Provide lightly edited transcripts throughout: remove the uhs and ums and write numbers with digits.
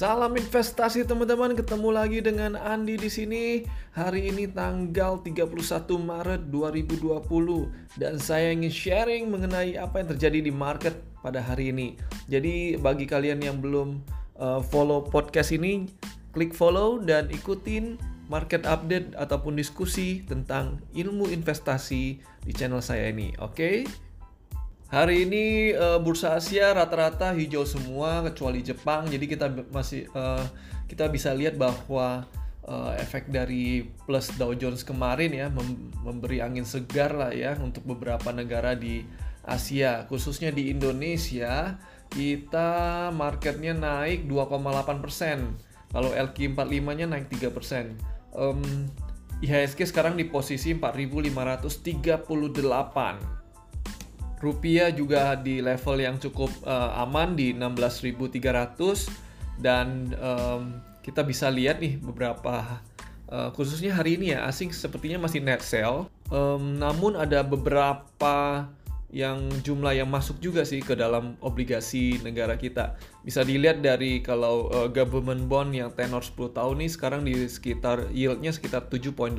Salam investasi teman-teman, ketemu lagi dengan Andi di sini. Hari ini tanggal 31 Maret 2020 dan saya ingin sharing mengenai apa yang terjadi di market pada hari ini. Jadi bagi kalian yang belum follow podcast ini, klik follow dan ikutin market update ataupun diskusi tentang ilmu investasi di channel saya ini. Oke? Hari ini bursa Asia rata-rata hijau semua kecuali Jepang. Jadi kita bisa lihat bahwa efek dari plus Dow Jones kemarin ya memberi angin segar lah ya untuk beberapa negara di Asia. Khususnya di Indonesia, kita marketnya naik 2,8%. Kalau LQ45-nya naik 3%. IHSG sekarang di posisi 4.538. Rupiah juga di level yang cukup aman di 16.300 dan kita bisa lihat nih beberapa khususnya hari ini ya asing sepertinya masih net sell, namun ada beberapa yang jumlah yang masuk juga sih ke dalam obligasi negara kita. Bisa dilihat dari kalau government bond yang tenor 10 tahun nih sekarang di sekitar yieldnya sekitar 7.8.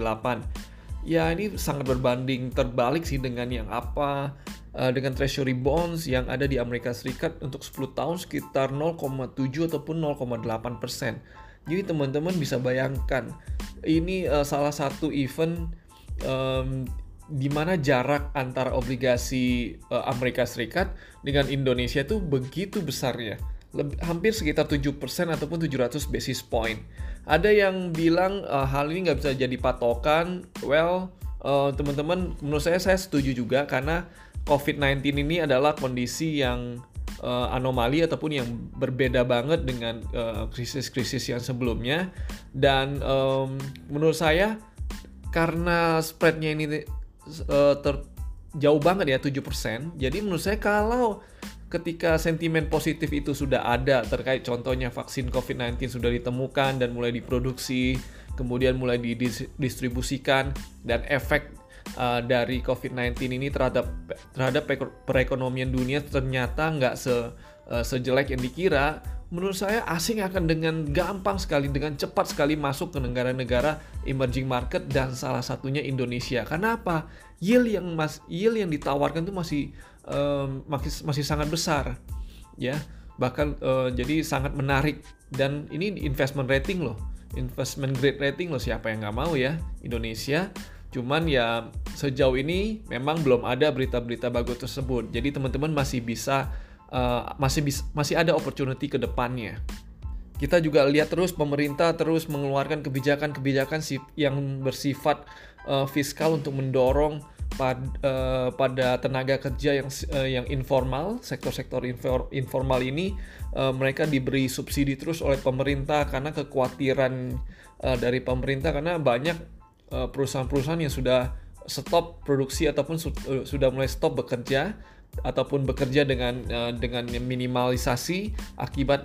Ya ini sangat berbanding terbalik sih dengan yang dengan treasury bonds yang ada di Amerika Serikat untuk 10 tahun sekitar 0,7 ataupun 0,8%. Jadi teman-teman bisa bayangkan ini salah satu event di mana jarak antara obligasi Amerika Serikat dengan Indonesia itu begitu besarnya. Hampir sekitar 7% ataupun 700 basis point. Ada yang bilang hal ini nggak bisa jadi patokan. Well, teman-teman, menurut saya setuju juga karena COVID-19 ini adalah kondisi yang anomali ataupun yang berbeda banget dengan krisis-krisis yang sebelumnya. Dan menurut saya karena spreadnya ini jauh banget ya 7%. Jadi menurut saya kalau ketika sentimen positif itu sudah ada terkait contohnya vaksin COVID-19 sudah ditemukan dan mulai diproduksi, kemudian mulai didistribusikan dan efek dari COVID-19 ini terhadap perekonomian dunia ternyata nggak sejelek yang dikira. Menurut saya asing akan dengan gampang sekali, dengan cepat sekali masuk ke negara-negara emerging market dan salah satunya Indonesia. Karena apa? Yield yang ditawarkan itu masih sangat besar, ya. Bahkan jadi sangat menarik dan ini investment rating loh, investment grade rating loh. Siapa yang nggak mau ya Indonesia? Cuman ya sejauh ini memang belum ada berita-berita bagus tersebut. Jadi teman-teman masih ada opportunity ke depannya. Kita juga lihat pemerintah terus mengeluarkan kebijakan yang bersifat fiskal untuk mendorong pada tenaga kerja yang informal, sektor-sektor informal ini mereka diberi subsidi terus oleh pemerintah karena kekhawatiran dari pemerintah karena banyak perusahaan-perusahaan yang sudah stop produksi ataupun sudah mulai stop bekerja ataupun bekerja dengan minimalisasi akibat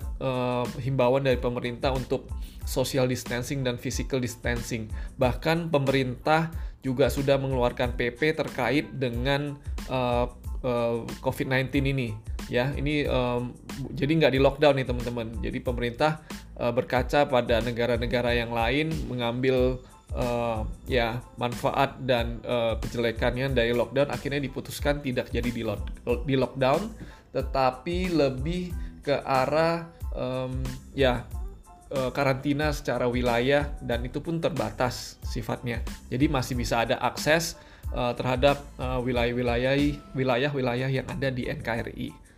himbauan dari pemerintah untuk social distancing dan physical distancing. Bahkan pemerintah juga sudah mengeluarkan PP terkait dengan COVID-19 ini. Ya, ini jadi nggak di lockdown nih teman-teman. Jadi pemerintah berkaca pada negara-negara yang lain mengambil manfaat dan kejelekannya dari lockdown, akhirnya diputuskan tidak jadi di lockdown, tetapi lebih ke arah karantina secara wilayah dan itu pun terbatas sifatnya. Jadi masih bisa ada akses terhadap wilayah-wilayah yang ada di NKRI.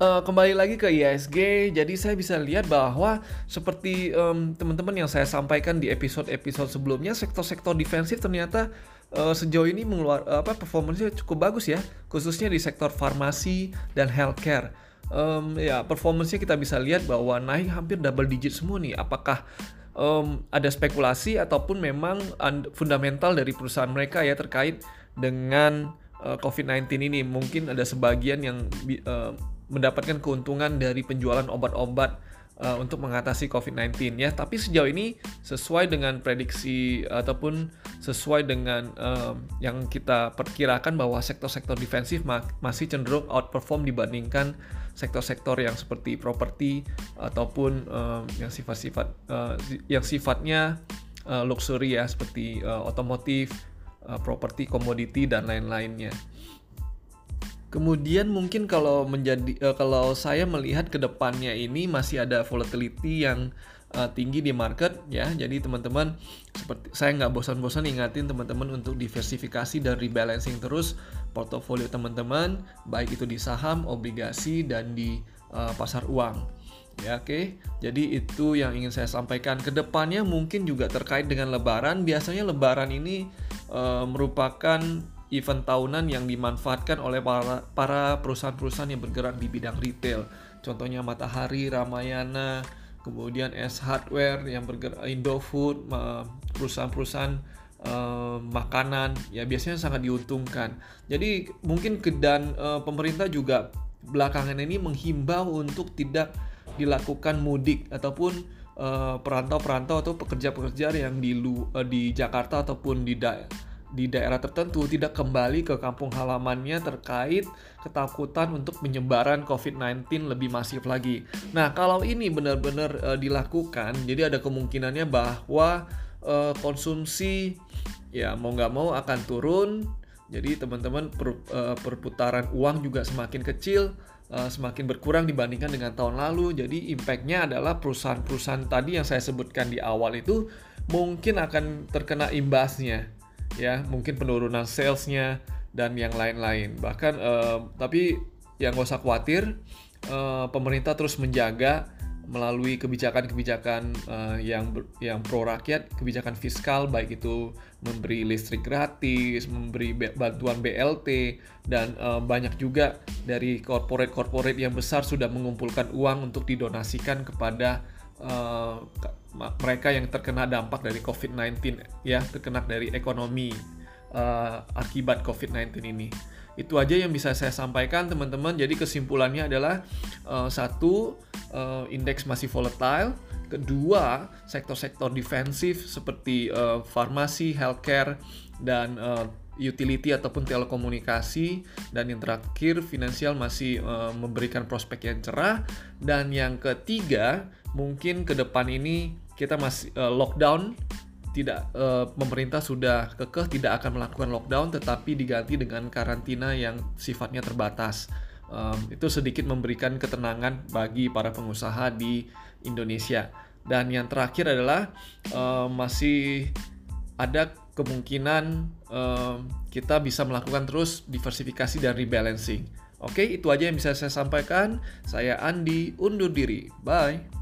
Kembali lagi ke IHSG, jadi saya bisa lihat bahwa seperti teman-teman yang saya sampaikan di episode-episode sebelumnya, sektor-sektor defensif ternyata sejauh ini performanya cukup bagus ya, khususnya di sektor farmasi dan healthcare. Performanya kita bisa lihat bahwa naik hampir double digit semua nih. Apakah ada spekulasi ataupun memang fundamental dari perusahaan mereka ya terkait dengan COVID-19 ini? Mungkin ada sebagian yang mendapatkan keuntungan dari penjualan obat-obat untuk mengatasi COVID-19 ya. Tapi sejauh ini sesuai dengan prediksi ataupun sesuai dengan yang kita perkirakan bahwa sektor-sektor defensif masih cenderung outperform dibandingkan sektor-sektor yang seperti properti ataupun yang sifatnya luxury ya, seperti otomotif, properti, komoditi dan lain-lainnya. Kemudian mungkin kalau saya melihat ke depannya ini masih ada volatility yang tinggi di market ya. Jadi teman-teman, seperti saya nggak bosan-bosan ingatin teman-teman untuk diversifikasi dan rebalancing terus portofolio teman-teman, baik itu di saham, obligasi dan di pasar uang. Ya, oke. Jadi itu yang ingin saya sampaikan. Ke depannya mungkin juga terkait dengan Lebaran. Biasanya Lebaran ini merupakan event tahunan yang dimanfaatkan oleh para perusahaan-perusahaan yang bergerak di bidang retail. Contohnya Matahari, Ramayana, kemudian S Hardware yang bergerak, Indofood, perusahaan-perusahaan makanan ya biasanya sangat diuntungkan. Jadi mungkin pemerintah juga belakangan ini menghimbau untuk tidak dilakukan mudik ataupun perantau-perantau atau pekerja-pekerja yang di Jakarta ataupun di daerah tertentu tidak kembali ke kampung halamannya terkait ketakutan untuk penyebaran COVID-19 lebih masif lagi. Nah, kalau ini benar-benar dilakukan, jadi ada kemungkinannya bahwa konsumsi ya mau nggak mau akan turun. Jadi teman-teman perputaran uang juga semakin kecil, semakin berkurang dibandingkan dengan tahun lalu. Jadi impact-nya adalah perusahaan-perusahaan tadi yang saya sebutkan di awal itu mungkin akan terkena imbasnya. Ya, mungkin penurunan sales-nya dan yang lain-lain. Bahkan tapi yang gak usah khawatir, pemerintah terus menjaga melalui kebijakan-kebijakan yang pro rakyat, kebijakan fiskal baik itu memberi listrik gratis, memberi bantuan BLT dan banyak juga dari korporat-korporat yang besar sudah mengumpulkan uang untuk didonasikan kepada mereka yang terkena dampak dari COVID-19 ya, terkena dari ekonomi akibat COVID-19 ini. Itu aja yang bisa saya sampaikan teman-teman. Jadi kesimpulannya adalah satu, indeks masih volatile. Kedua, sektor-sektor defensif seperti farmasi, healthcare dan utility ataupun telekomunikasi, dan yang terakhir finansial masih memberikan prospek yang cerah. Dan yang ketiga, mungkin ke depan ini kita masih lockdown, tidak pemerintah sudah kekeh tidak akan melakukan lockdown tetapi diganti dengan karantina yang sifatnya terbatas. Itu sedikit memberikan ketenangan bagi para pengusaha di Indonesia. Dan yang terakhir adalah masih ada kemungkinan kita bisa melakukan terus diversifikasi dan rebalancing. Oke, itu aja yang bisa saya sampaikan. Saya Andi, undur diri. Bye.